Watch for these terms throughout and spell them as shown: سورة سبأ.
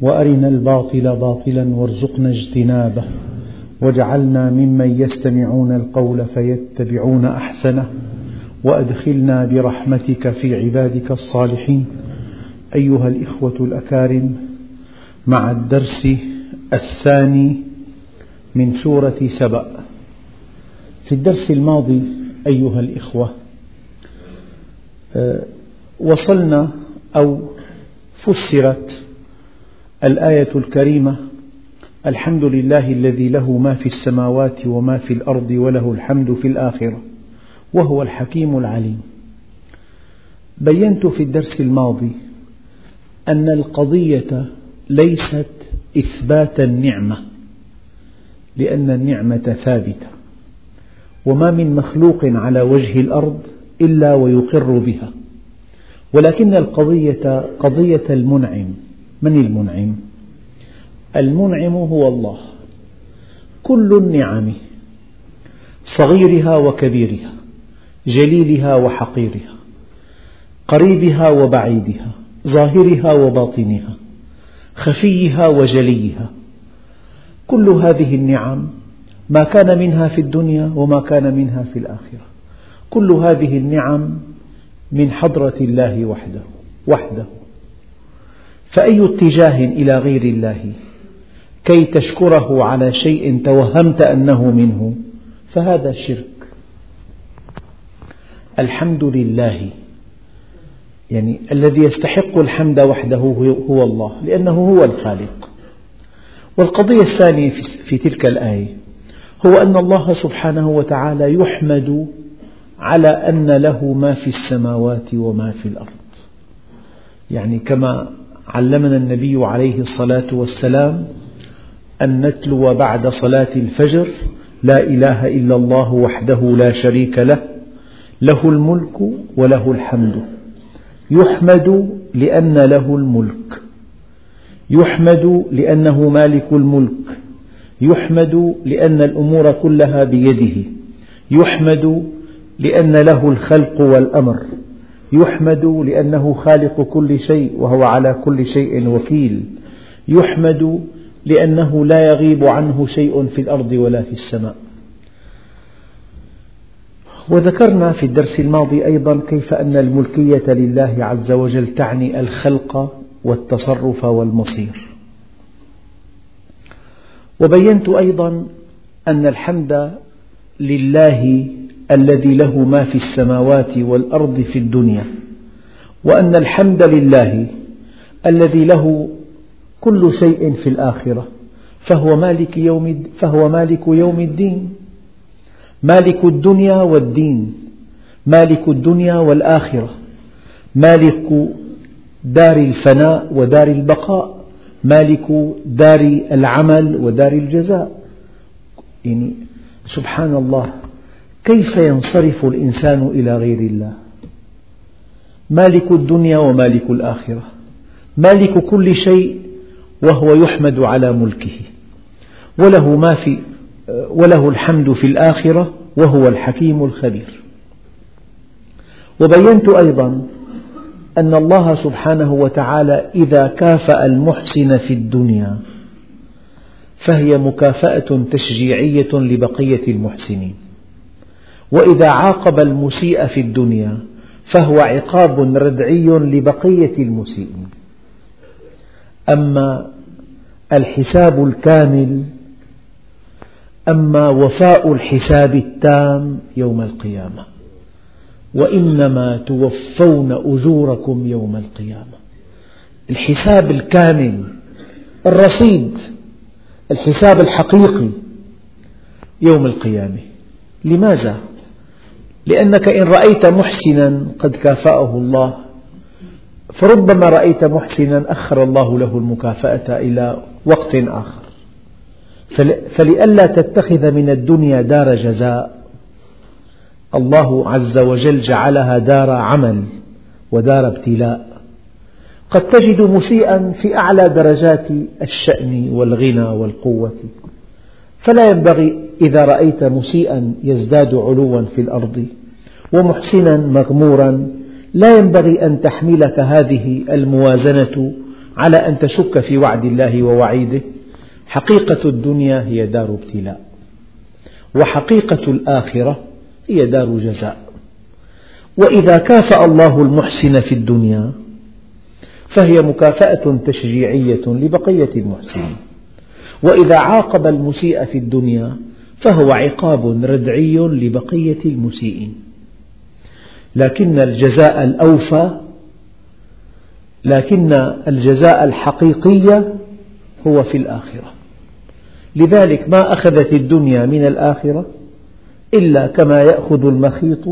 وأرنا الباطل باطلا وارزقنا اجتنابه، واجعلنا ممن يستمعون القول فيتبعون أحسنه، وأدخلنا برحمتك في عبادك الصالحين. أيها الإخوة الأكارم، مع الدرس الثاني من سورة سبأ. في الدرس الماضي أيها الإخوة وصلنا أو فسرت الآية الكريمة: الحمد لله الذي له ما في السماوات وما في الأرض وله الحمد في الآخرة وهو الحكيم العليم. بينت في الدرس الماضي أن القضية ليست إثبات النعمة، لأن النعمة ثابتة، وما من مخلوق على وجه الأرض إلا ويقر بها، ولكن القضية قضية المنعم. من المنعم؟ المنعم هو الله. كل النعم، صغيرها وكبيرها، جليلها وحقيرها، قريبها وبعيدها، ظاهرها وباطنها، خفيها وجليها، كل هذه النعم ما كان منها في الدنيا وما كان منها في الآخرة، كل هذه النعم من حضرة الله وحده. فأي اتجاه إلى غير الله كي تشكره على شيء توهمت أنه منه فهذا شرك. الحمد لله، يعني الذي يستحق الحمد وحده هو الله، لأنه هو الخالق. والقضية الثانية في تلك الآية هو أن الله سبحانه وتعالى يحمد على أن له ما في السماوات وما في الأرض، يعني كما علمنا النبي عليه الصلاة والسلام أن نتلو بعد صلاة الفجر: لا إله إلا الله وحده لا شريك له، له الملك وله الحمد، يحمد لأن له الملك، يحمد لأنه مالك الملك، يحمد لأن الأمور كلها بيده، يحمد لأن له الخلق والأمر، يحمد لأنه خالق كل شيء وهو على كل شيء وكيل، يحمد لأنه لا يغيب عنه شيء في الأرض ولا في السماء. وذكرنا في الدرس الماضي أيضا كيف أن الملكية لله عز وجل تعني الخلق والتصرف والمصير. وبينت أيضا أن الحمد لله الذي له ما في السماوات والأرض في الدنيا، وأن الحمد لله الذي له كل شيء في الآخرة، فهو مالك يوم الدين، مالك الدنيا والدين، مالك الدنيا والآخرة، مالك دار الفناء ودار البقاء، مالك دار العمل ودار الجزاء. يعني سبحان الله، كيف ينصرف الإنسان إلى غير الله؟ مالك الدنيا ومالك الآخرة، مالك كل شيء وهو يحمد على ملكه، وله الحمد في الآخرة وهو الحكيم الخبير. وبينت أيضا أن الله سبحانه وتعالى إذا كافأ المحسن في الدنيا فهي مكافأة تشجيعية لبقية المحسنين، وإذا عاقب المسيء في الدنيا فهو عقاب ردعي لبقية المسيئين. أما الحساب الكامل، أما وفاء الحساب التام يوم القيامة: وإنما توفون أجوركم يوم القيامة. الحساب الكامل، الرصيد، الحساب الحقيقي يوم القيامة. لماذا؟ لأنك إن رأيت محسنا قد كافأه الله فربما رأيت محسنا أخر الله له المكافأة إلى وقت آخر. فلئلا تتخذ من الدنيا دار جزاء، الله عز وجل جعلها دار عمل ودار ابتلاء. قد تجد مسيئا في أعلى درجات الشأن والغنى والقوة، فلا ينبغي إذا رأيت مسيئا يزداد علوا في الأرض ومحسنا مغمورا، لا ينبغي أن تحملك هذه الموازنة على أن تشك في وعد الله ووعيده. حقيقة الدنيا هي دار ابتلاء، وحقيقة الآخرة هي دار جزاء. وإذا كافأ الله المحسن في الدنيا فهي مكافأة تشجيعية لبقية المحسنين، وإذا عاقب المسيء في الدنيا فهو عقاب ردعي لبقية المسيئين. لكن الجزاء الحقيقي هو في الآخرة. لذلك ما أخذت الدنيا من الآخرة إلا كما يأخذ المخيط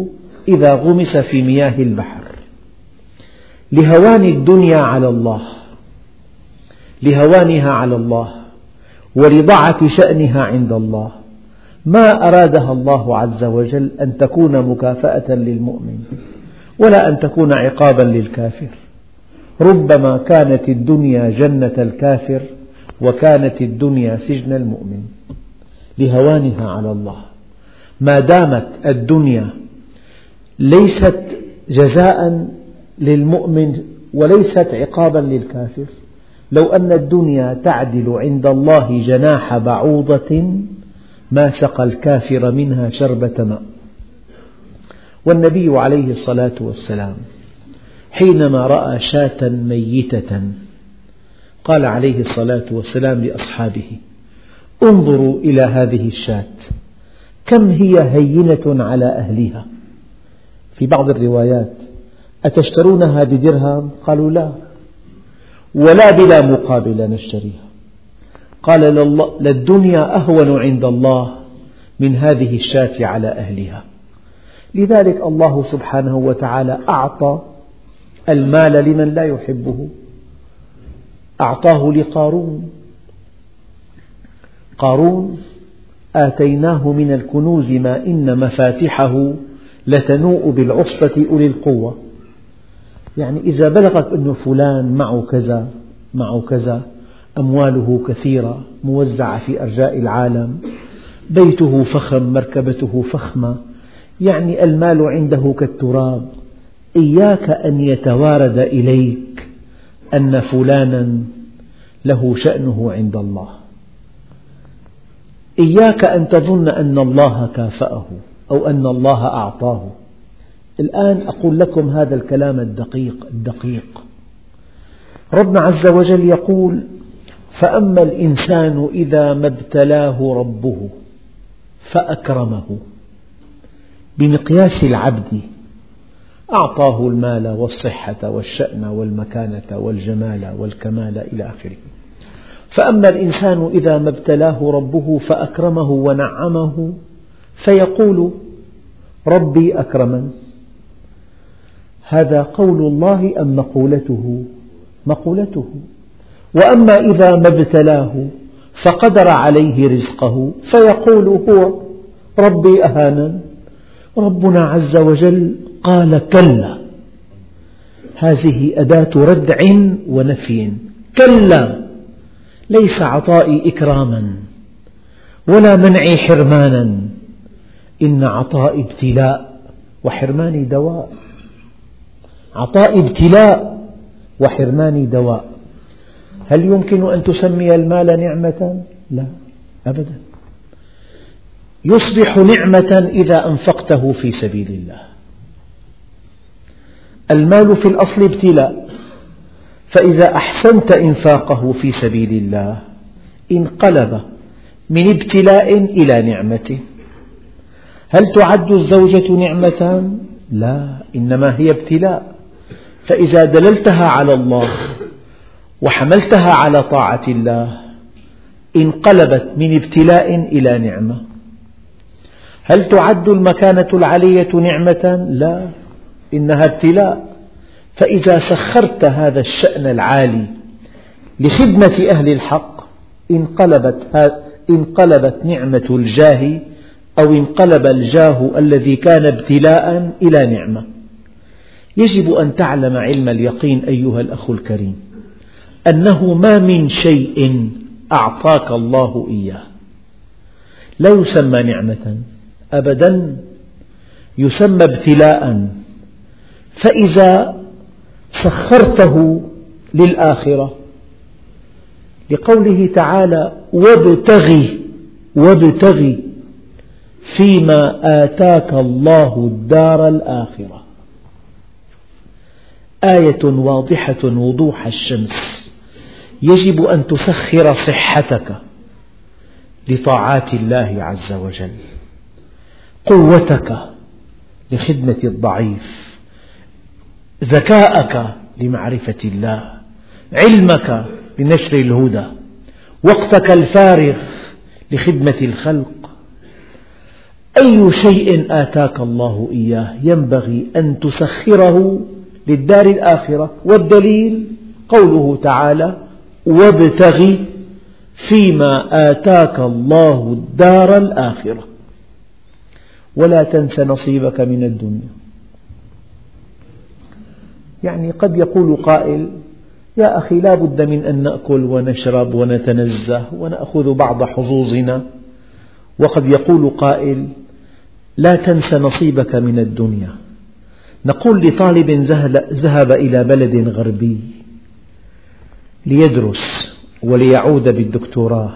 إذا غمس في مياه البحر. لهوانها على الله ورضاعة شأنها عند الله ما أرادها الله عز وجل أن تكون مكافأة للمؤمن ولا أن تكون عقابا للكافر. ربما كانت الدنيا جنة الكافر وكانت الدنيا سجن المؤمن، لهوانها على الله. ما دامت الدنيا ليست جزاء للمؤمن وليست عقابا للكافر، لو أن الدنيا تعدل عند الله جناح بعوضة ما سقى الكافر منها شربة ماء. والنبي عليه الصلاة والسلام حينما رأى شاة ميتة قال عليه الصلاة والسلام لأصحابه: انظروا إلى هذه الشاة كم هي هينة على أهلها. في بعض الروايات: أتشترونها بدرهم؟ قالوا لا، ولا بلا مقابل نشتريها. قال: للدنيا أهون عند الله من هذه الشاة على أهلها. لذلك الله سبحانه وتعالى أعطى المال لمن لا يحبه، أعطاه لقارون. قارون: آتيناه من الكنوز ما إن مفاتحه لتنوء بالعصبة أولي القوة. يعني إذا بلغت أن فلان معه كذا أمواله كثيرة موزعة في أرجاء العالم، بيته فخم، مركبته فخمة، يعني المال عنده كالتراب، إياك أن يتوارد إليك أن فلانا له شأنه عند الله، إياك أن تظن أن الله كافأه أو أن الله أعطاه. الآن أقول لكم هذا الكلام الدقيق. ربنا عز وجل يقول: فأما الإنسان إذا ما ابتلاه ربه فأكرمه. بمقياس العبد أعطاه المال والصحة والشأن والمكانة والجمال والكمال إلى آخره. فأما الإنسان إذا ما ابتلاه ربه فأكرمه ونعمه فيقول: ربي أكرمن. هذا قول الله أم مقولته؟ مقولته. وأما إذا ما ابتلاه فقدر عليه رزقه فيقول هو: ربي أهانن. ربنا عز وجل قال: كلا. هذه أداة ردع ونفي. كلا، ليس عطائي إكراما ولا منعي حرمانا، إن عطائي ابتلاء وحرماني دواء. عطائي ابتلاء وحرماني دواء. هل يمكن أن تسمي المال نعمة؟ لا أبدا. يصبح نعمة إذا أنفقته في سبيل الله. المال في الأصل ابتلاء، فإذا أحسنت إنفاقه في سبيل الله انقلب من ابتلاء إلى نعمة. هل تعد الزوجة نعمة؟ لا، إنما هي ابتلاء. فإذا دللتها على الله وحملتها على طاعة الله انقلبت من ابتلاء إلى نعمة. هل تعد المكانة العلية نعمة؟ لا، إنها ابتلاء. فإذا سخرت هذا الشأن العالي لخدمة أهل الحق انقلبت نعمة الجاه أو انقلب الجاه الذي كان ابتلاء إلى نعمة. يجب أن تعلم علم اليقين أيها الأخ الكريم أنه ما من شيء أعطاك الله إياه لا يسمى نعمة أبدا، يسمى ابتلاء. فإذا سخرته للآخرة لقوله تعالى وابتغ فيما آتاك الله الدار الآخرة، آية واضحة وضوح الشمس. يجب أن تسخر صحتك لطاعات الله عز وجل، قوتك لخدمة الضعيف، ذكاءك لمعرفة الله، علمك لنشر الهدى، وقتك الفارغ لخدمة الخلق. أي شيء آتاك الله إياه ينبغي أن تسخره للدار الآخرة، والدليل قوله تعالى وابتغ فيما آتاك الله الدار الآخرة ولا تنس نصيبك من الدنيا. يعني قد يقول قائل يا أخي لا بد من أن نأكل ونشرب ونتنزه ونأخذ بعض حظوظنا، وقد يقول قائل لا تنس نصيبك من الدنيا. نقول لطالب ذهب إلى بلد غربي ليدرس وليعود بالدكتوراه،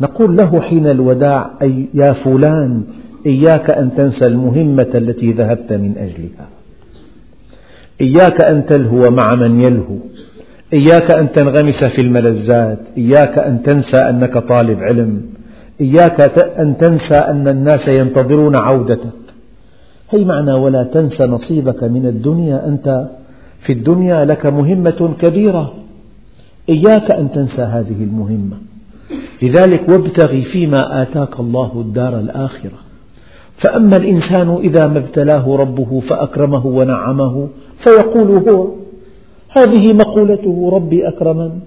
نقول له حين الوداع أي يا فلان إياك أن تنسى المهمة التي ذهبت من أجلها، إياك أن تلهو مع من يلهو، إياك أن تنغمس في الملذات، إياك أن تنسى أنك طالب علم، إياك أن تنسى أن الناس ينتظرون عودتك. هي معنى ولا تنس نصيبك من الدنيا، أنت في الدنيا لك مهمة كبيرة، إياك أن تنسى هذه المهمة. لذلك وابتغ فيما آتاك الله الدار الآخرة. فأما الإنسان إذا ما ابتلاه ربه فأكرمه ونعمه فيقول هو، هذه مقولته ربي أكرمن.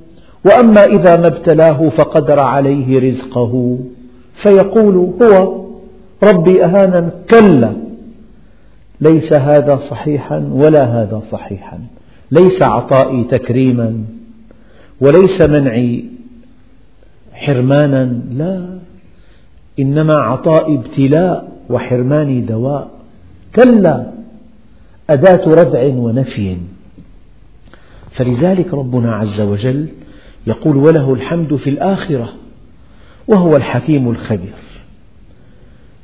وأما إذا ما ابتلاه فقدر عليه رزقه فيقول هو ربي أهانن. كلا، ليس هذا صحيحا ولا هذا صحيحا. ليس عطائي تكريما وليس منعي حرمانا، لا، إنما عطائي ابتلاء وحرماني دواء. كلا، أداة ردع ونفي. فلذلك ربنا عز وجل يقول وله الحمد في الآخرة وهو الحكيم الخبير.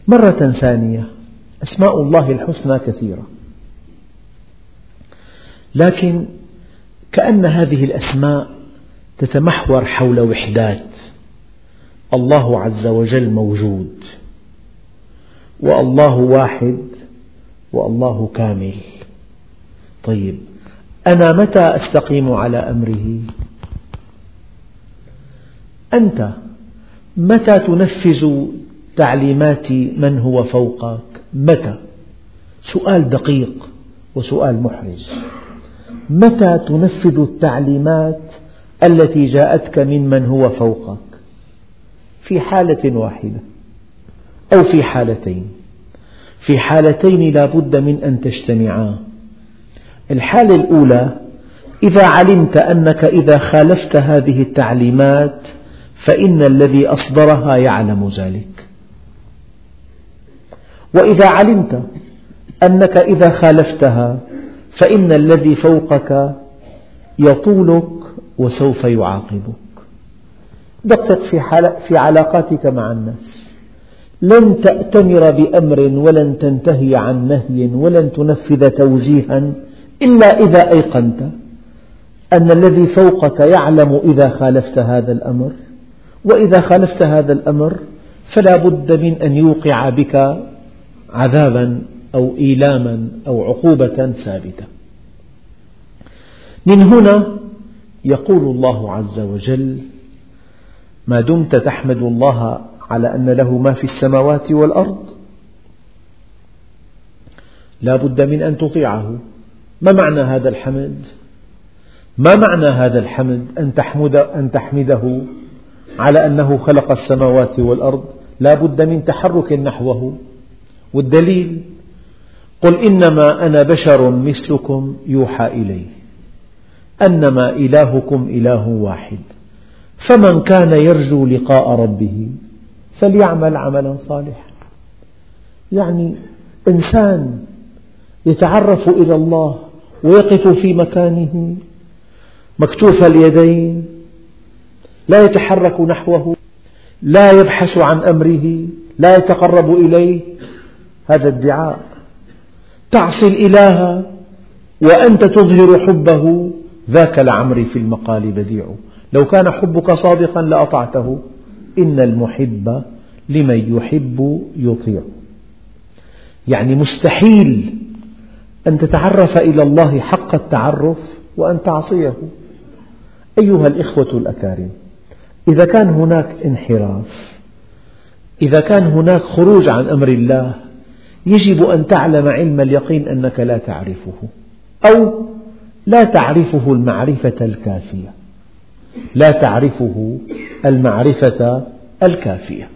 مرة ثانية، أسماء الله الحسنى كثيرة، لكن كأن هذه الأسماء تتمحور حول وحدات. الله عز وجل موجود، والله واحد، والله كامل. طيب، أنا متى أستقيم على أمره؟ أنت متى تنفذ تعليمات من هو فوقك؟ متى؟ سؤال دقيق وسؤال محرج. متى تنفذ التعليمات التي جاءتك ممن هو فوقك؟ في حالة واحدة أو في حالتين. في حالتين لا بد من أن تجتمعا. الحالة الأولى، إذا علمت أنك إذا خالفت هذه التعليمات فإن الذي أصدرها يعلم ذلك، وإذا علمت أنك إذا خالفتها فإن الذي فوقك يطولك وسوف يعاقبك. دقق في علاقاتك مع الناس. لن تأتمر بأمر ولن تنتهي عن نهي ولن تنفذ توجيها إلا إذا أيقنت أن الذي فوقك يعلم إذا خالفت هذا الأمر، وإذا خالفت هذا الأمر فلا بد من أن يوقع بك عذابا أو إيلاما أو عقوبة ثابتة. من هنا يقول الله عز وجل ما دمت تحمد الله على أن له ما في السماوات والأرض لا بد من أن تطيعه. ما معنى هذا الحمد؟ ما معنى هذا الحمد أن تحمده على أنه خلق السماوات والأرض؟ لا بد من تحرك نحوه. والدليل: قل إنما أنا بشر مثلكم يوحى إلي أنما إلهكم إله واحد فمن كان يرجو لقاء ربه فليعمل عملا صالحا. يعني إنسان يتعرف إلى الله ويقف في مكانه مكتوف اليدين، لا يتحرك نحوه، لا يبحث عن أمره، لا يتقرب إليه، هذا ادعاء. تعصي الإله وأنت تظهر حبه، ذاك لعمري في المقال بديع لو كان حبك صادقا لأطعته إن المحب لمن يحب يطيع. يعني مستحيل أن تتعرف إلى الله حق التعرف وأن تعصيه. أيها الإخوة الأكارم، إذا كان هناك انحراف، إذا كان هناك خروج عن أمر الله، يجب أن تعلم علم اليقين أنك لا تعرفه أو لا تعرفه المعرفة الكافية. لا تعرفه المعرفة الكافية.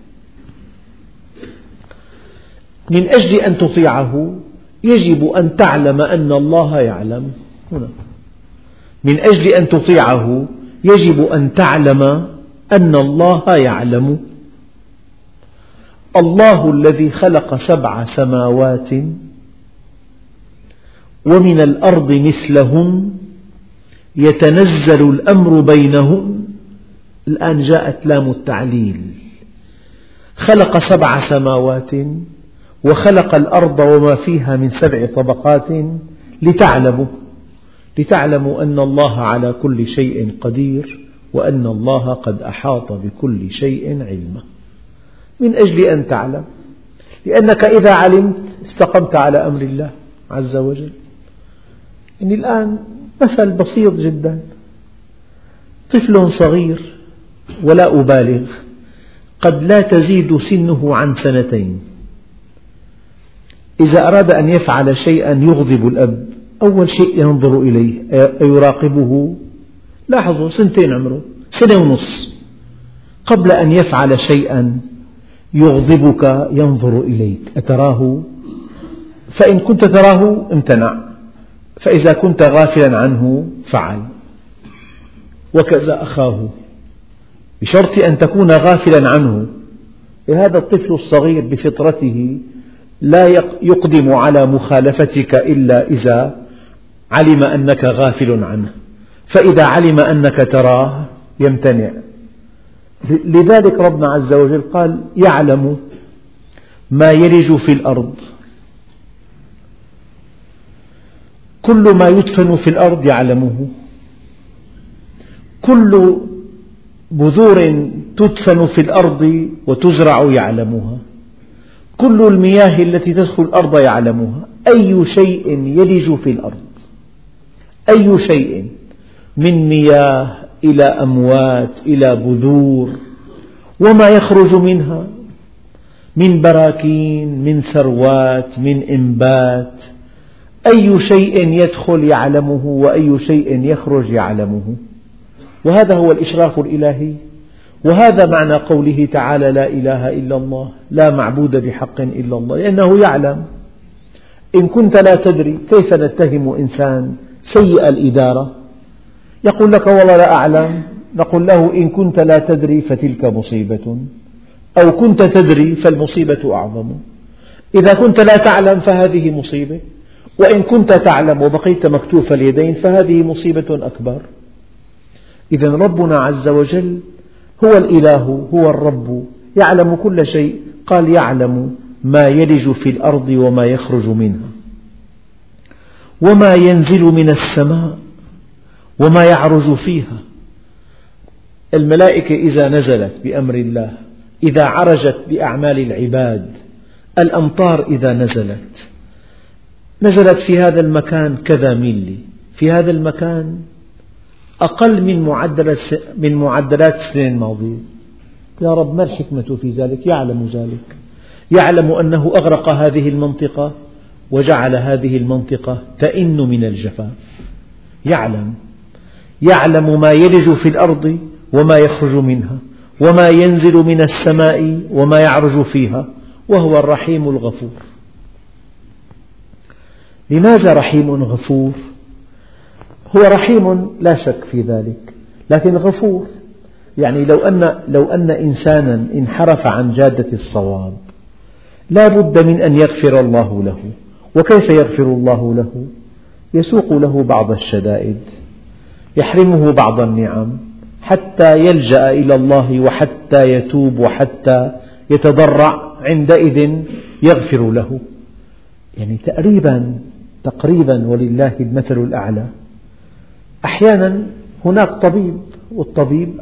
من أجل أن تطيعه يجب أن تعلم أن الله يعلم. من أجل أن تطيعه يجب أن تعلم أن الله يعلم. الله الذي خلق 7 سماوات ومن الأرض مثلهم يتنزل الأمر بينهم. الآن جاءت لام التعليل. خلق 7 سماوات وخلق الأرض وما فيها من 7 طبقات لتعلموا أن الله على كل شيء قدير وأن الله قد أحاط بكل شيء علما. من أجل أن تعلم، لأنك إذا علمت استقمت على أمر الله عز وجل. إن الآن مثل بسيط جدا، طفل صغير ولا أبالغ قد لا تزيد سنه عن 2 إذا أراد أن يفعل شيئا يغضب الأب، أول شيء ينظر إليه يراقبه. لاحظوا 2 عمره، 1.5 قبل أن يفعل شيئا يغضبك ينظر إليك أتراه؟ فإن كنت تراه امتنع، فإذا كنت غافلا عنه فعل. وكذا أخاه، بشرط أن تكون غافلا عنه. هذا الطفل الصغير بفطرته لا يقدم على مخالفتك إلا إذا علم أنك غافل عنه، فإذا علم أنك تراه يمتنع. لذلك ربنا عز وجل قال: يعلم ما يلج في الأرض، كل ما يدفن في الأرض يعلمه، كل بذور تدفن في الأرض وتزرع يعلمها، كل المياه التي تدخل الأرض يعلمها. أي شيء يلج في الأرض، أي شيء من مياه إلى أموات إلى بذور وما يخرج منها من براكين من ثروات من إنبات، أي شيء يدخل يعلمه وأي شيء يخرج يعلمه. وهذا هو الإشراف الإلهي، وهذا معنى قوله تعالى: لا إله إلا الله، لا معبود بحق إلا الله، لأنه يعلم. إن كنت لا تدري كيف نتهم إنسان سيء الإدارة؟ يقول لك والله لا أعلم. نقول له: إن كنت لا تدري فتلك مصيبة، أو كنت تدري فالمصيبة أعظم. إذا كنت لا تعلم فهذه مصيبة، وإن كنت تعلم وبقيت مكتوف اليدين فهذه مصيبة أكبر. إذا ربنا عز وجل هو الإله، هو الرب، يعلم كل شيء. قال: يعلم ما يلج في الأرض وما يخرج منها وما ينزل من السماء وما يعرج فيها. الملائكة إذا نزلت بأمر الله، إذا عرجت بأعمال العباد، الأمطار إذا نزلت، نزلت في هذا المكان كذا ملي، في هذا المكان أقل من معدلات السنة الماضية. يا رب، ما الحكمة في ذلك؟ يعلم ذلك، يعلم أنه أغرق هذه المنطقة وجعل هذه المنطقة تئن من الجفاف. يعلم ما يلج في الأرض وما يخرج منها وما ينزل من السماء وما يعرج فيها وهو الرحيم الغفور. لماذا رحيم غفور؟ هو رحيم لا شك في ذلك، لكن غفور يعني لو أن إنسانا انحرف عن جادة الصواب لا بد من أن يغفر الله له. وكيف يغفر الله له؟ يسوق له بعض الشدائد، يحرمه بعض النعم حتى يلجأ إلى الله وحتى يتوب وحتى يتضرع، عندئذ يغفر له. يعني تقريبا ولله المثل الأعلى. أحيانا هناك طبيب، والطبيب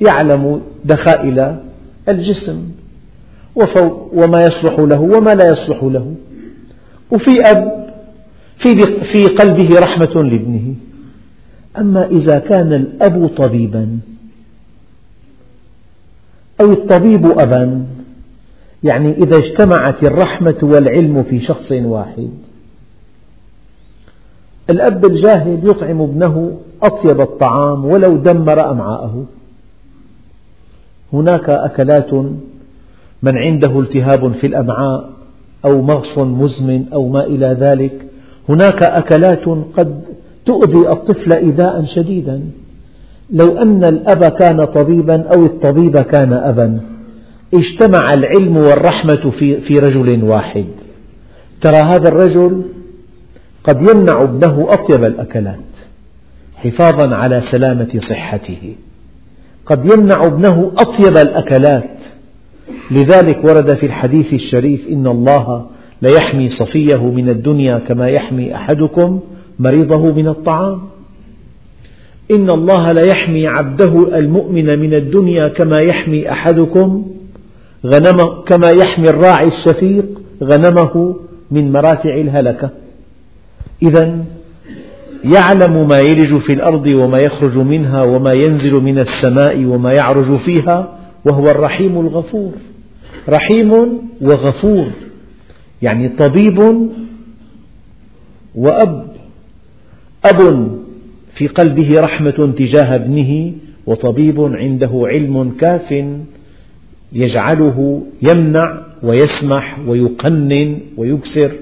يعلم دخائل الجسم وما يصلح له وما لا يصلح له، وفي أب في قلبه رحمة لابنه. أما إذا كان الأب طبيبا أو الطبيب أبا، يعني إذا اجتمعت الرحمة والعلم في شخص واحد، الأب الجاهل يطعم ابنه أطيب الطعام ولو دمر أمعاءه. هناك أكلات من عنده التهاب في الأمعاء أو مغص مزمن أو ما إلى ذلك، هناك أكلات قد تؤذي الطفل إيذاء شديدا. لو أن الأب كان طبيبا أو الطبيب كان أبا، اجتمع العلم والرحمة في رجل واحد، ترى هذا الرجل قد يمنع ابنه أطيب الأكلات حفاظا على سلامة صحته، قد يمنع ابنه أطيب الأكلات. لذلك ورد في الحديث الشريف: إن الله ليحمي صفيه من الدنيا كما يحمي أحدكم مريضه من الطعام، إن الله ليحمي عبده المؤمن من الدنيا كما يحمي أحدكم غنمه، كما يحمي الراعي الشفيق غنمه من مراتع الهلكة. إذا يعلم ما يلج في الأرض وما يخرج منها وما ينزل من السماء وما يعرج فيها وهو الرحيم الغفور. رحيم وغفور يعني طبيب وأب، أب في قلبه رحمة تجاه ابنه، وطبيب عنده علم كاف يجعله يمنع ويسمح ويقنن ويكسر.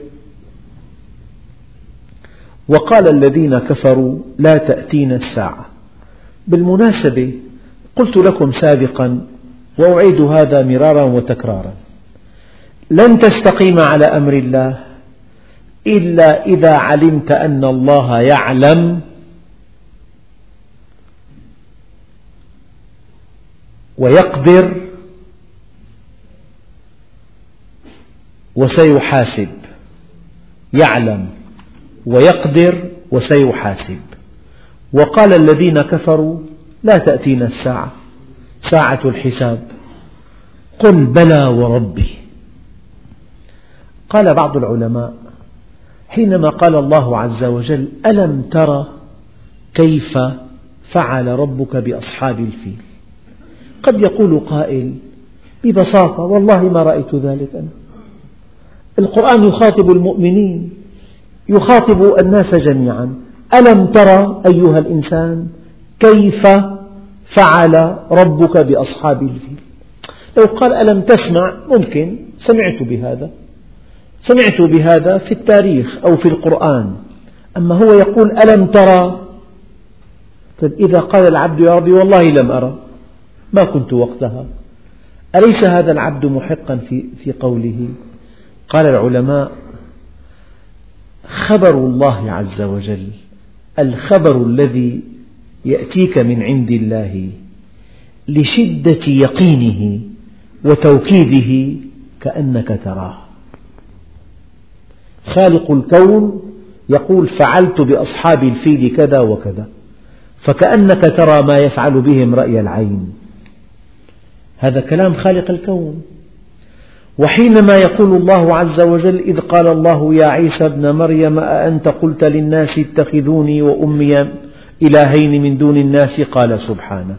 وقال الذين كفروا لا تأتينا الساعة. بالمناسبة قلت لكم سابقا وأعيد هذا مرارا وتكرارا: لن تستقيم على أمر الله إلا إذا علمت أن الله يعلم ويقدر وسيحاسب. يعلم ويقدر وسيحاسب. وقال الذين كفروا لا تأتينا الساعة، ساعة الحساب. قل بلى وربي. قال بعض العلماء حينما قال الله عز وجل: ألم ترى كيف فعل ربك بأصحاب الفيل، قد يقول قائل ببساطة: والله ما رأيت ذلك. أنا القرآن يخاطب المؤمنين، يخاطب الناس جميعا: ألم ترى أيها الإنسان كيف فعل ربك بأصحاب الفيل. لو قال ألم تسمع، ممكن سمعت بهذا في التاريخ أو في القرآن. أما هو يقول ألم ترى، إذا قال العبد يا ربي والله لم أرى، ما كنت وقتها، أليس هذا العبد محقا في قوله؟ قال العلماء: خبر الله عز وجل، الخبر الذي يأتيك من عند الله لشدة يقينه وتوكيده كأنك تراه. خالق الكون يقول فعلت بأصحاب الفيل كذا وكذا، فكأنك ترى ما يفعل بهم رأي العين. هذا كلام خالق الكون. وحينما يقول الله عز وجل: إذ قال الله يا عيسى ابن مريم أأنت قلت للناس اتخذوني وأمي إلهين من دون الناس قال سبحانك.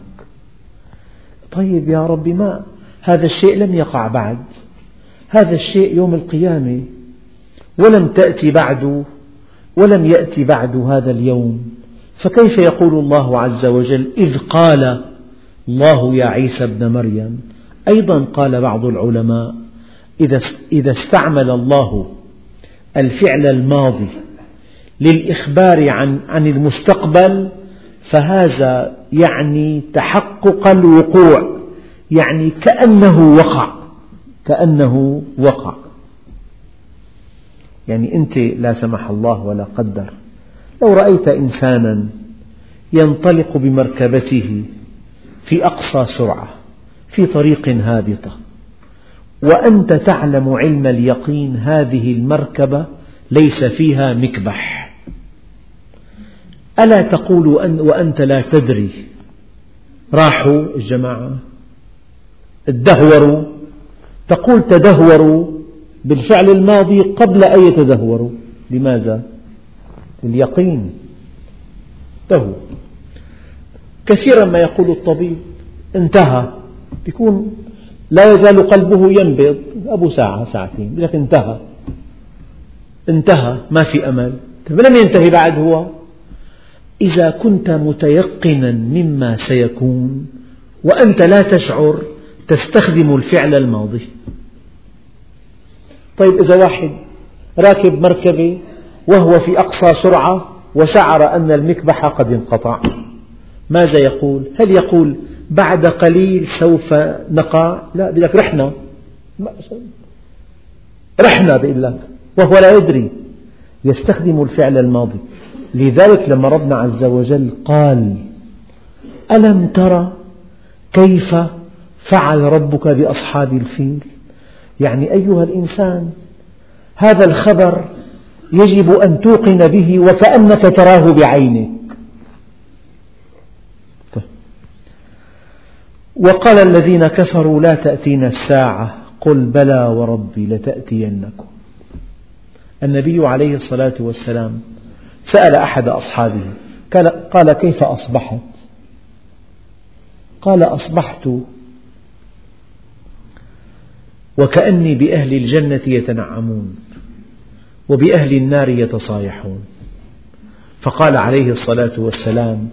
طيب يا رب، ما هذا الشيء لم يقع بعد، هذا الشيء يوم القيامة، ولم تأتي بعد ولم يأتي بعد هذا اليوم، فكيف يقول الله عز وجل إذ قال الله يا عيسى ابن مريم؟ أيضا قال بعض العلماء إذا استعمل الله الفعل الماضي للإخبار عن المستقبل فهذا يعني تحقق الوقوع، يعني كأنه وقع. يعني أنت لا سمح الله ولا قدر لو رأيت إنسانا ينطلق بمركبته في أقصى سرعة في طريق هابطة وأنت تعلم علم اليقين هذه المركبة ليس فيها مكبح، ألا تقول وأنت لا تدري راحوا الجماعة ادهوروا؟ تقول تدهوروا بالفعل الماضي قبل أن يتدهوروا. لماذا؟ اليقين. كثيرا ما يقول الطبيب انتهى، يكون لا يزال قلبه ينبض أبو ساعة ساعتين يقول لك انتهى ما في أمل. لم ينتهي بعد هو. إذا كنت متيقنا مما سيكون وأنت لا تشعر تستخدم الفعل الماضي. طيب إذا واحد راكب مركبة وهو في أقصى سرعة وشعر أن المكبح قد انقطع، ماذا يقول؟ هل يقول بعد قليل سوف نقع؟ لا، يقول لك رحنا بيقول لك وهو لا يدري، يستخدم الفعل الماضي. لذلك لما ربنا عز وجل قال ألم ترى كيف فعل ربك بأصحاب الفيل، يعني أيها الإنسان هذا الخبر يجب أن توقن به وكأنك تراه بعينك. وقال الذين كفروا لا تأتينا الساعة قل بلى وربي لتأتينكم. النبي عليه الصلاة والسلام سأل أحد أصحابه قال كيف أصبحت؟ قال أصبحت وكأني بأهل الجنة يتنعمون وبأهل النار يتصايحون. فقال عليه الصلاة والسلام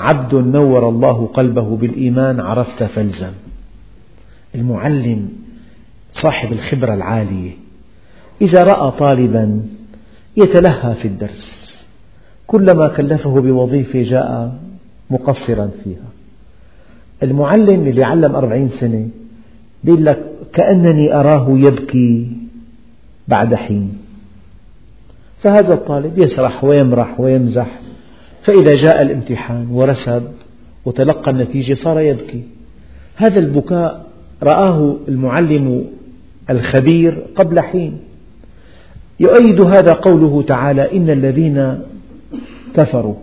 عبد نور الله قلبه بالإيمان عرفت فالزم. المعلم صاحب الخبرة العالية إذا رأى طالبا يتلهى في الدرس كلما كلفه بوظيفة جاء مقصرا فيها، المعلم اللي علم 40 سنة يقول لك كأنني أراه يبكي بعد حين، فهذا الطالب يسرح ويمرح ويمزح، فإذا جاء الامتحان ورسب وتلقى النتيجة صار يبكي. هذا البكاء رآه المعلم الخبير قبل حين. يؤيد هذا قوله تعالى إن الذين كفروا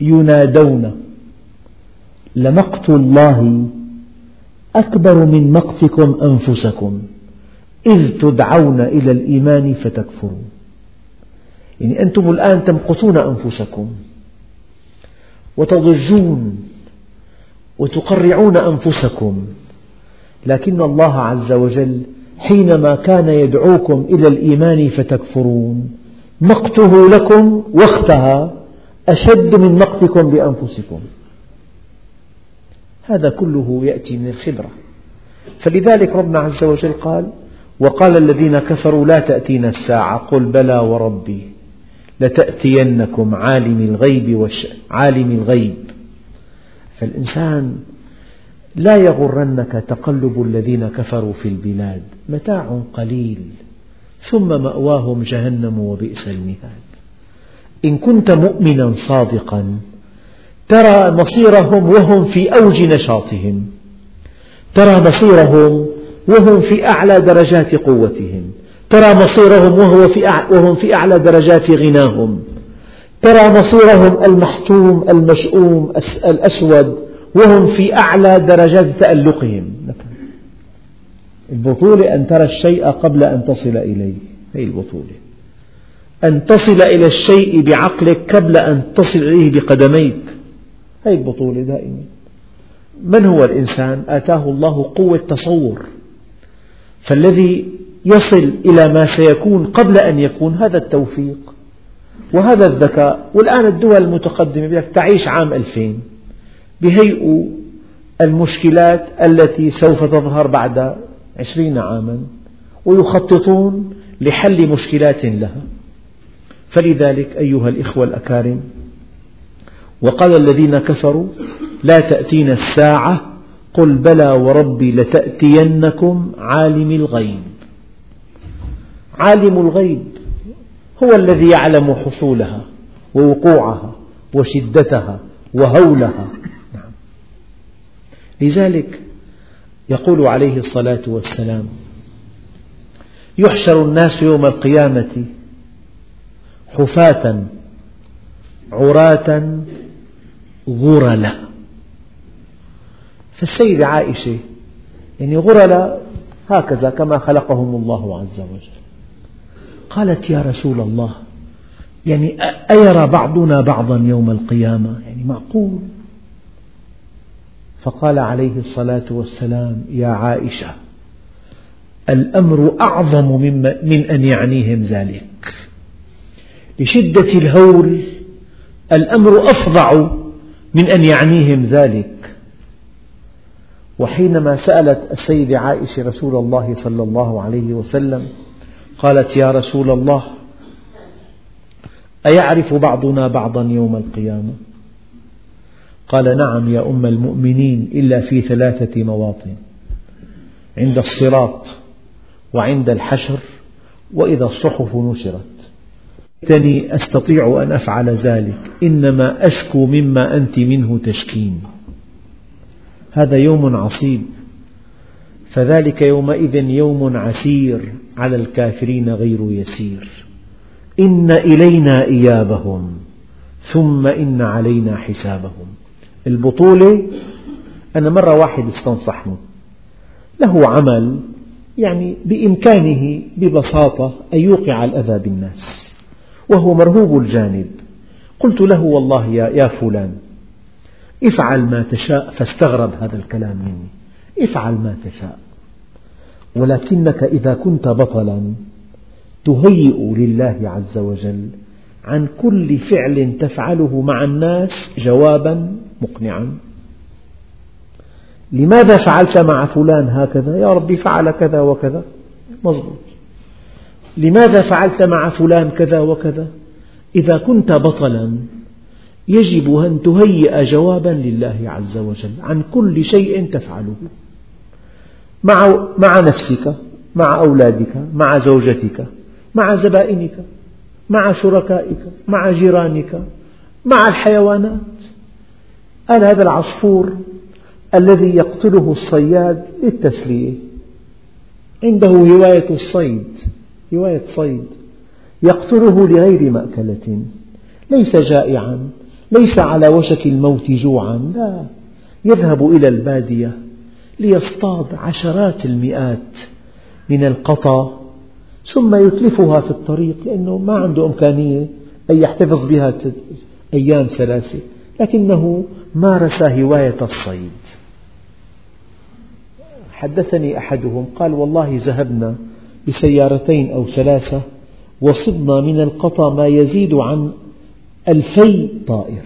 ينادون لمقت الله أكبر من مقتكم أنفسكم إذ تدعون إلى الإيمان فتكفرون. يعني أنتم الآن تمقتون أنفسكم وتضجون وتقرعون أنفسكم، لكن الله عز وجل حينما كان يدعوكم إلى الإيمان فتكفرون مقته لكم وقتها أشد من مقتكم بأنفسكم. هذا كله يأتي من الخبرة. فلذلك ربنا عز وجل قال وقال الذين كفروا لا تأتينا الساعة قل بلى وربي لتأتينكم عالم الغيب. فالإنسان لا يغرنك تقلب الذين كفروا في البلاد، متاع قليل ثم مأواهم جهنم وبئس المهاد. إن كنت مؤمنا صادقا ترى مصيرهم وهم في أوج نشاطهم، ترى مصيرهم وهم في أعلى درجات قوتهم، ترى مصيرهم وهم في أعلى درجات غناهم، ترى مصيرهم المحتوم المشؤوم الأسود وهم في أعلى درجات تألقهم. البطولة أن ترى الشيء قبل أن تصل إليه، هي البطولة أن تصل إلى الشيء بعقلك قبل أن تصل إليه بقدميك، هي البطولة دائما. من هو الإنسان؟ آتاه الله قوة تصور، فالذي يصل إلى ما سيكون قبل أن يكون، هذا التوفيق وهذا الذكاء. والآن الدول المتقدمة يقول لك تعيش عام 2000، بهيئوا المشكلات التي سوف تظهر بعد 20 عاما ويخططون لحل مشكلات لها. فلذلك أيها الإخوة الأكارم، وقال الذين كفروا لا تأتينا الساعة قل بلى وربي لتأتينكم عالم الغيب. عالم الغيب هو الذي يعلم حصولها ووقوعها وشدتها وهولها. لذلك يقول عليه الصلاة والسلام: يحشر الناس يوم القيامة حفاة عراة غرلا. فالسيدة عائشة يعني غرلا هكذا كما خلقهم الله عز وجل، قالت: يا رسول الله، يعني أيرى بعضنا بعضا يوم القيامة؟ يعني معقول؟ فقال عليه الصلاة والسلام: يا عائشة، الأمر أعظم من أن يعنيهم ذلك، لشدة الهول الأمر أفظع من أن يعنيهم ذلك. وحينما سألت السيدة عائشة رسول الله صلى الله عليه وسلم قالت: يا رسول الله، أيعرف بعضنا بعضا يوم القيامة؟ قال: نعم يا أم المؤمنين، إلا في 3 مواطن: عند الصراط، وعند الحشر، وإذا الصحف نشرت. إنني أستطيع أن أفعل ذلك، إنما أشكو مما أنت منه تشكين. هذا يوم عصيب، فذلك يومئذ يوم عسير، على الكافرين غير يسير. إن إلينا إيابهم ثم إن علينا حسابهم. البطولة، أنا مرة واحد استنصحني، له عمل يعني بإمكانه ببساطة أن يوقع الأذى بالناس، وهو مرهوب الجانب. قلت له: والله يا فلان، افعل ما تشاء. فاستغرب هذا الكلام مني: افعل ما تشاء، ولكنك إذا كنت بطلا تهيئ لله عز وجل عن كل فعل تفعله مع الناس جوابا مقنعا. لماذا فعلت مع فلان هكذا؟ يا ربي فعل كذا وكذا، مضبوط. لماذا فعلت مع فلان كذا وكذا؟ إذا كنت بطلا يجب أن تهيئ جوابا لله عز وجل عن كل شيء تفعله مع نفسك، مع أولادك، مع زوجتك، مع زبائنك، مع شركائك، مع جيرانك، مع الحيوانات. أنا هذا العصفور الذي يقتله الصياد للتسلية، عنده هواية الصيد، هواية صيد، يقتله لغير مأكلة، ليس جائعا، ليس على وشك الموت جوعا، لا، يذهب إلى البادية ليصطاد عشرات المئات من القطى ثم يتلفها في الطريق، لأنه ما عنده إمكانية أن يحتفظ بها أيام 3، لكنه مارس هواية الصيد. حدثني أحدهم قال: والله ذهبنا بسيارتين أو 3 وصدنا من القطى ما يزيد عن 2000 طائر،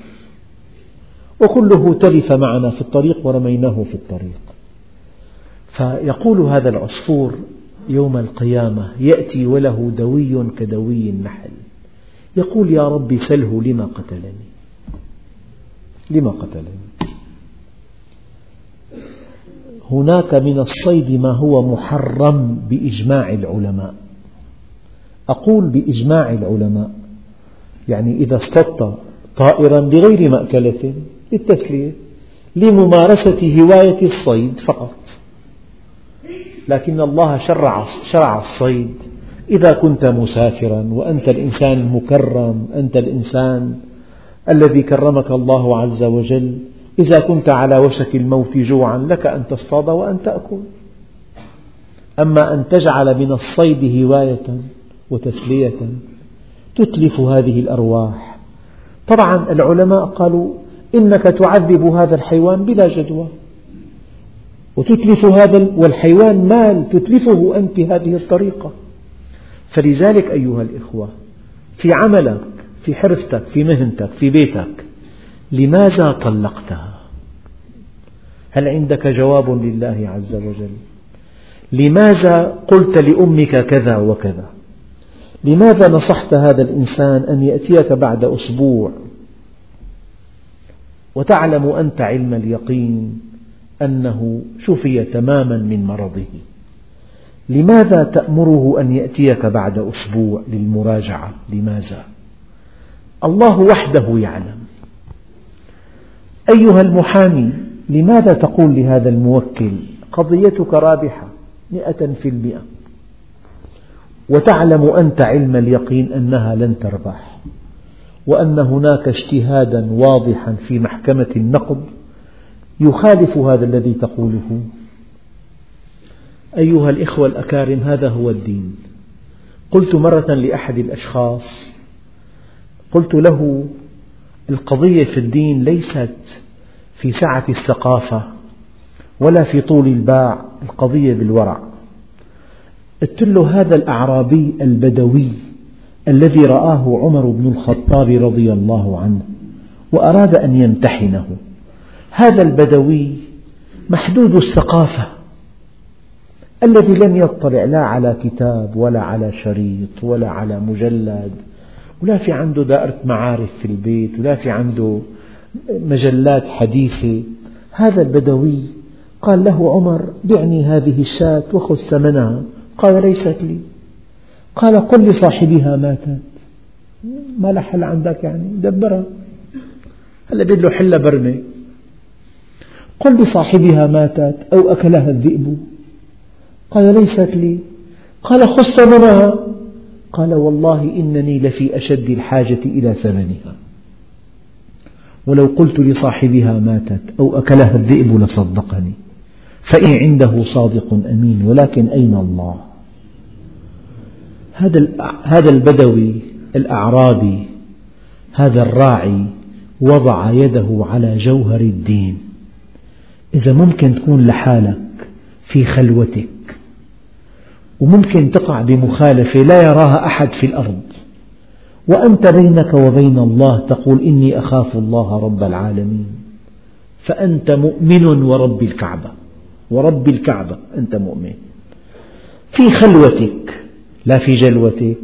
وكله تلف معنا في الطريق ورميناه في الطريق. فيقول هذا العصفور يوم القيامة يأتي وله دوي كدوي النحل، يقول: يا ربي سله لما قتلني، لما قتلني. هناك من الصيد ما هو محرم بإجماع العلماء، أقول بإجماع العلماء، يعني إذا اصطدت طائرا لغير مأكلة للتسلية لممارسة هواية الصيد فقط، لكن الله شرع الصيد إذا كنت مسافرا وأنت الإنسان المكرم، أنت الإنسان الذي كرمك الله عز وجل، إذا كنت على وشك الموت جوعا لك أن تصطاد وأن تأكل. أما أن تجعل من الصيد هواية وتسلية تتلف هذه الأرواح. طبعا العلماء قالوا: إنك تعذب هذا الحيوان بلا جدوى، وتتلف هذا، والحيوان مال تتلفه أنت بهذه الطريقة. فلذلك أيها الإخوة، في عملك، في حرفتك، في مهنتك، في بيتك، لماذا طلقتها؟ هل عندك جواب لله عز وجل؟ لماذا قلت لأمك كذا وكذا؟ لماذا نصحت هذا الإنسان أن يأتيك بعد أسبوع وتعلم أنت علم اليقين أنه شفي تماما من مرضه؟ لماذا تأمره أن يأتيك بعد أسبوع للمراجعة؟ لماذا؟ الله وحده يعلم. أيها المحامي، لماذا تقول لهذا الموكل قضيتك رابحة 100%، وتعلم أنت علم اليقين أنها لن تربح، وأن هناك اجتهادا واضحا في محكمة النقض يخالف هذا الذي تقوله؟ أيها الإخوة الأكارم، هذا هو الدين. قلت مرة لأحد الأشخاص، قلت له: القضية في الدين ليست في سعة الثقافة ولا في طول الباع، القضية بالورع. قلت له: هذا الأعرابي البدوي الذي رآه عمر بن الخطاب رضي الله عنه وأراد أن يمتحنه، هذا البدوي محدود الثقافة الذي لم يطلع لا على كتاب ولا على شريط ولا على مجلد، ولا في عنده دائرة معارف في البيت، ولا في عنده مجلات حديثة. هذا البدوي قال له عمر: بعني هذه الشاة وخذ ثمنها. قال: ليست لي. قال: قل لصاحبها ماتت. ما لها حل عندك يعني؟ دبرها. هلا بده له حلة برمة. قل لصاحبها ماتت أو أكلها الذئب. قال: ليست لي. قال: خذ ثمنها. قال: والله إنني لفي أشد الحاجة إلى ثمنها، ولو قلت لصاحبها ماتت أو أكلها الذئب لصدقني، فإن عنده صادق أمين، ولكن أين الله؟ هذا البدوي الأعرابي، هذا الراعي، وضع يده على جوهر الدين. إذا ممكن تكون لحالك في خلوتك، وممكن تقع بمخالفة لا يراها أحد في الأرض، وأنت بينك وبين الله تقول: إني أخاف الله رب العالمين، فأنت مؤمن ورب الكعبة، ورب الكعبة أنت مؤمن، في خلوتك لا في جلوتك،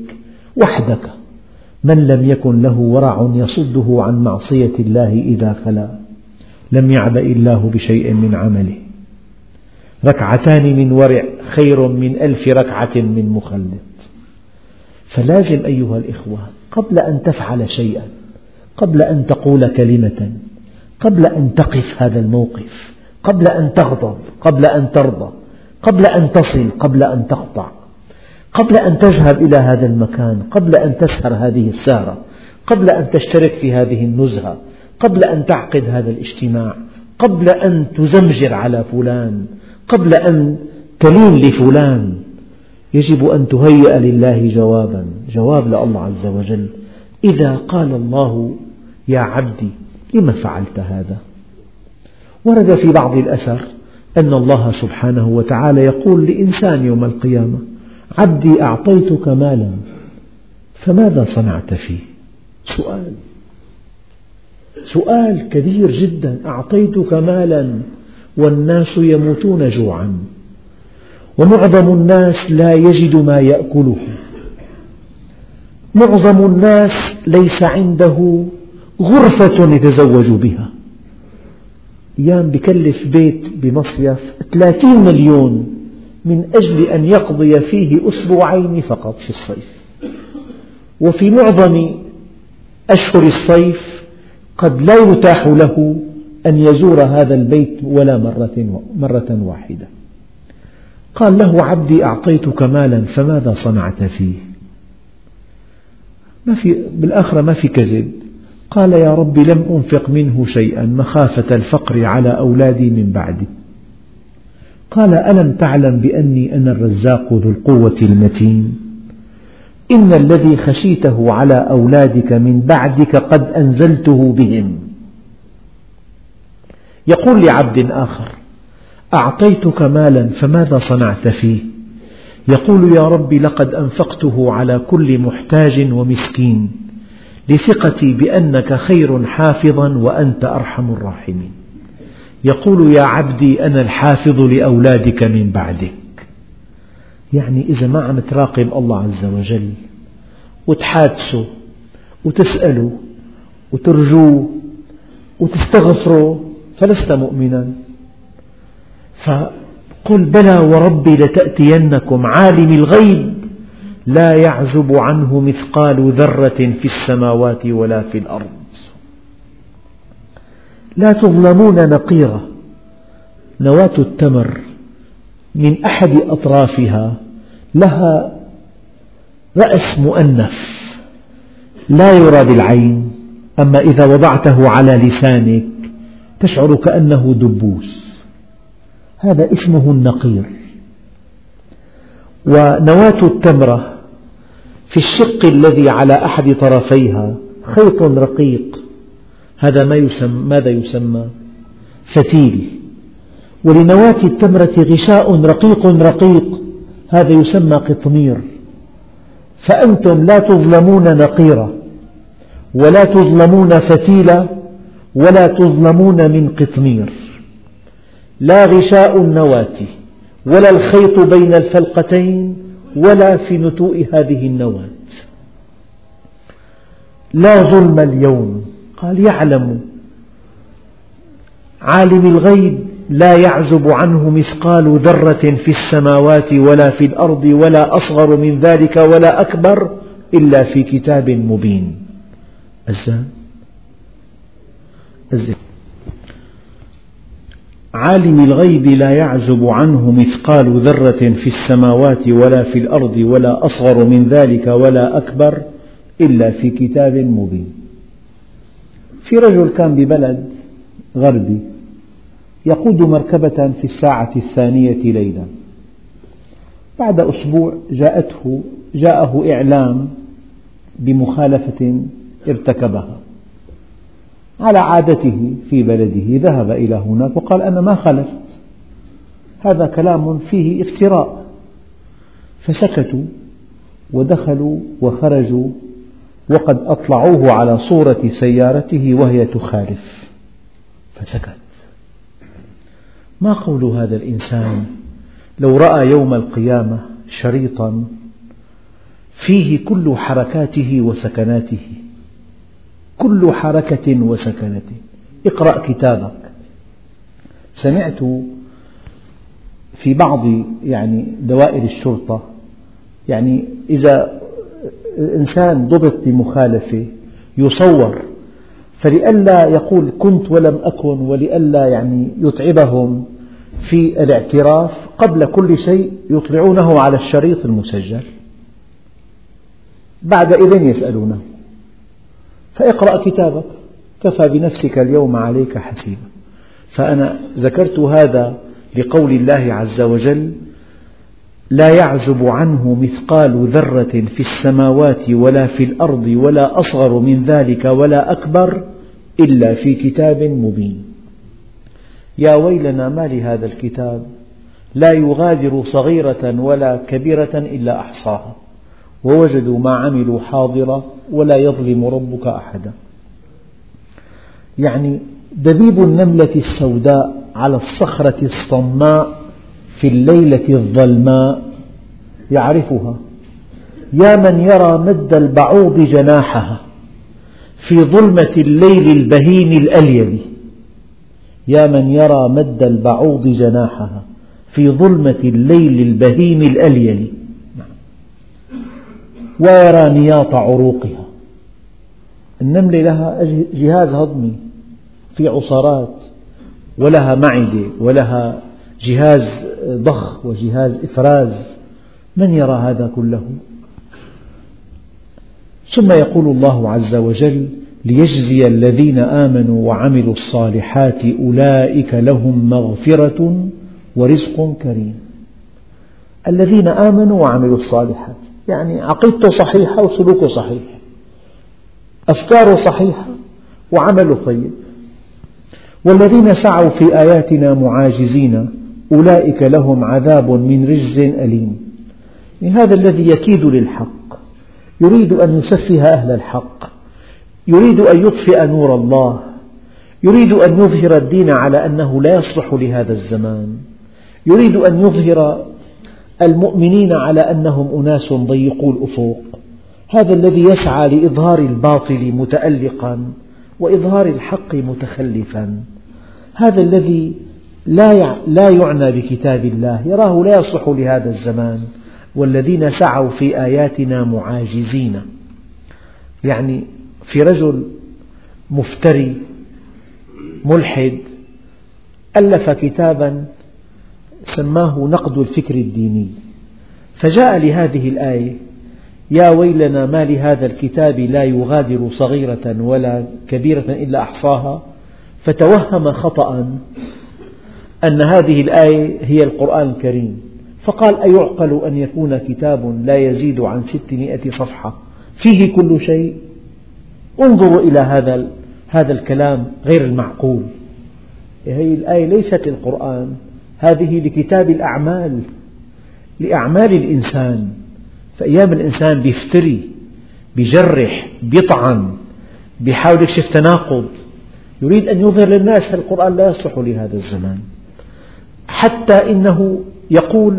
وحدك. من لم يكن له ورع يصده عن معصية الله إذا خلا، لم يعبأ الله بشيء من عمله. ركعتان من ورع خير من 1000 ركعة من مخلط. فلازم أيها الإخوة، قبل أن تفعل شيئا، قبل أن تقول كلمة، قبل أن تقف هذا الموقف، قبل أن تغضب، قبل أن ترضى، قبل أن تصل، قبل أن تقطع، قبل أن تذهب إلى هذا المكان، قبل أن تسهر هذه السهرة، قبل أن تشترك في هذه النزهة، قبل أن تعقد هذا الاجتماع، قبل أن تزمجر على فلان، قبل أن تلين لفلان، يجب أن تهيئ لله جوابا، جواب لله عز وجل. إذا قال الله: يا عبدي لما فعلت هذا؟ ورد في بعض الأثر أن الله سبحانه وتعالى يقول لإنسان يوم القيامة: عبدي أعطيتك مالا فماذا صنعت فيه؟ سؤال كبير جدا. أعطيتك مالا والناس يموتون جوعا، ومعظم الناس لا يجد ما يأكله، معظم الناس ليس عنده غرفة يتزوج بها. أيام بكلف بيت بمصيف 30 مليون من أجل أن يقضي فيه أسبوعين فقط في الصيف، وفي معظم أشهر الصيف قد لا يتاح له أن يزور هذا البيت ولا مرة واحدة. قال له: عبدي أعطيتك مالا فماذا صنعت فيه؟ بالآخرة ما في كذب. قال: يا رب لم أنفق منه شيئا مخافة الفقر على أولادي من بعدي. قال: ألم تعلم بأني أنا الرزاق ذو القوة المتين؟ إن الذي خشيته على أولادك من بعدك قد أنزلته بهم. يقول لعبد آخر: أعطيتك مالا فماذا صنعت فيه؟ يقول يا رب لقد أنفقته على كل محتاج ومسكين لثقتي بأنك خير حافظا وأنت أرحم الراحمين. يقول يا عبدي أنا الحافظ لأولادك من بعدك. يعني إذا ما عم تراقب الله عز وجل وتحادثه وتسأله وترجوه وتستغفره فلست مؤمنا. فقل بلى وربي لتأتينكم عالم الغيب لا يعزب عنه مثقال ذرة في السماوات ولا في الأرض لا تظلمون نقيرا. نواة التمر من أحد أطرافها لها رأس مؤنف لا يرى بالعين، أما إذا وضعته على لسانك تشعر كأنه دبوس، هذا اسمه النقير. ونواة التمرة في الشق الذي على أحد طرفيها خيط رقيق، هذا ماذا يسمى؟ فتيل. ولنواة التمرة غشاء رقيق، هذا يسمى قطمير. فأنتم لا تظلمون نقيرا ولا تظلمون فتيلا ولا تظلمون من قطمير، لا غشاء النواة ولا الخيط بين الفلقتين ولا في نتوء هذه النواة. لا ظلم اليوم. قال يعلم عالم الغيب لا يعزب عنه مثقال ذرة في السماوات ولا في الأرض ولا أصغر من ذلك ولا أكبر إلا في كتاب مبين. عالم الغيب لا يعزب عنه مثقال ذرة في السماوات ولا في الأرض ولا أصغر من ذلك ولا أكبر إلا في كتاب مبين. في رجل كان ببلد غربي يقود مركبة في الساعة 2 ليلا، بعد أسبوع جاءه إعلام بمخالفة ارتكبها. على عادته في بلده ذهب إلى هناك وقال أنا ما خالفت، هذا كلام فيه افتراء. فسكتوا ودخلوا وخرجوا وقد أطلعوه على صورة سيارته وهي تخالف فسكت. ما قول هذا الإنسان لو رأى يوم القيامة شريطا فيه كل حركاته وسكناته، كل حركة وسكنة. اقرأ كتابك. سمعت في بعض دوائر الشرطة إذا الإنسان ضبط بمخالفة يصور، فلئلا يقول كنت ولم أكن ولئلا يتعبهم في الاعتراف قبل كل شيء يطلعونه على الشريط المسجل، بعد إذن يسألونه. فاقرأ كتابك كفى بنفسك اليوم عليك حسيبا. فأنا ذكرت هذا لقول الله عز وجل لا يعزب عنه مثقال ذرة في السماوات ولا في الأرض ولا أصغر من ذلك ولا أكبر إلا في كتاب مبين. يا ويلنا ما لهذا الكتاب لا يغادر صغيرة ولا كبيرة إلا أحصاها ووجدوا ما عملوا حاضرا ولا يظلم ربك أحدا. دبيب النملة السوداء على الصخرة الصماء في الليلة الظلماء يعرفها. يا من يرى مد البعوض جناحها في ظلمة الليل البهيم الأليل، يا من يرى مد البعوض جناحها في ظلمة الليل البهيم الأليل ويرى نياط عروقها. النملة لها جهاز هضمي في عصارات، ولها معدة ولها جهاز ضخ وجهاز إفراز. من يرى هذا كله؟ ثم يقول الله عز وجل ليجزي الذين آمنوا وعملوا الصالحات أولئك لهم مغفرة ورزق كريم. الذين آمنوا وعملوا الصالحات عقيدته صحيحة وسلوكه صحيح، أفكاره صحيحة وعمله طيب. والذين سعوا في آياتنا معاجزين أولئك لهم عذاب من رجز أليم. هذا الذي يكيد للحق يريد أن يسفه أهل الحق، يريد أن يطفئ نور الله، يريد أن يظهر الدين على أنه لا يصلح لهذا الزمان، يريد أن يظهر المؤمنين على أنهم أناس ضيقوا الأفق. هذا الذي يسعى لإظهار الباطل متألقا وإظهار الحق متخلفا، هذا الذي لا يعنى بكتاب الله يراه لا يصلح لهذا الزمان. والذين سعوا في آياتنا معاجزين، يعني في رجل مفتري ملحد ألف كتابا سماه نقد الفكر الديني، فجاء لهذه الآية: يا ويلنا ما لهذا الكتاب لا يغادر صغيرة ولا كبيرة إلا أحصاها، فتوهم خطأ أن هذه الآية هي القرآن الكريم، فقال: أيعقل أن يكون كتاب لا يزيد عن 600 صفحة فيه كل شيء؟ انظروا إلى هذا الكلام غير المعقول. هذه الآية ليست القرآن، هذه لكتاب الأعمال، لأعمال الإنسان. فأيام الإنسان بيفتري، بيجرح، بيطعن، بيحاول يكشف تناقض، يريد أن يظهر للناس القرآن لا يصلح لهذا الزمان. حتى إنه يقول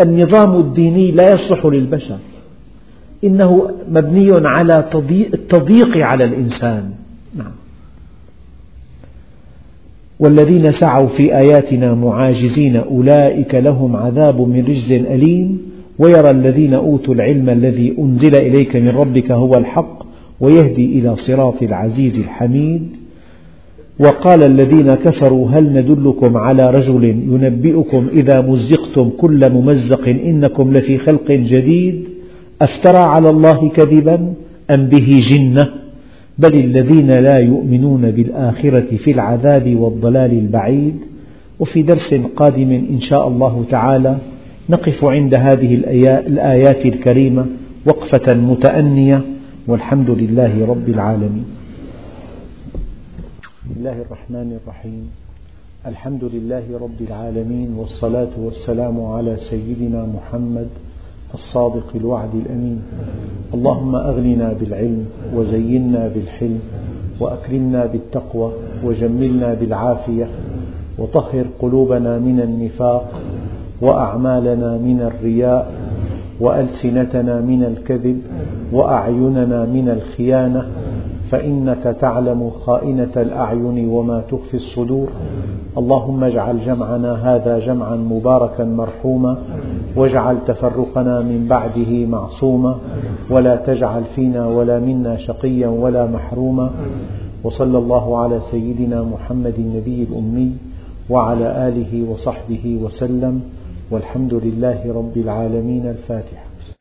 النظام الديني لا يصلح للبشر، إنه مبني على التضييق على الإنسان. نعم. والذين سعوا في آياتنا معاجزين أولئك لهم عذاب من رجز أليم ويرى الذين أوتوا العلم الذي أنزل إليك من ربك هو الحق ويهدي إلى صراط العزيز الحميد. وقال الذين كفروا هل ندلكم على رجل ينبئكم إذا مزقتم كل ممزق إنكم لفي خلق جديد أفترى على الله كذبا أم به جنة بل الذين لا يؤمنون بالآخرة في العذاب والضلال البعيد. وفي درس قادم إن شاء الله تعالى نقف عند هذه الآيات الكريمة وقفة متأنية، والحمد لله رب العالمين. بسم الله الرحمن الرحيم. الحمد لله رب العالمين، والصلاة والسلام على سيدنا محمد الصادق الوعد الأمين. اللهم أغننا بالعلم وزينا بالحلم وأكرمنا بالتقوى وجملنا بالعافية وطهر قلوبنا من النفاق وأعمالنا من الرياء وألسنتنا من الكذب وأعيننا من الخيانة، فإنك تعلم خائنة الأعين وما تخفي الصدور. اللهم اجعل جمعنا هذا جمعا مباركا مرحوما، واجعل تفرقنا من بعده معصوما، ولا تجعل فينا ولا منا شقيا ولا محروما. وصلى الله على سيدنا محمد النبي الأمي وعلى آله وصحبه وسلم، والحمد لله رب العالمين. الفاتحة.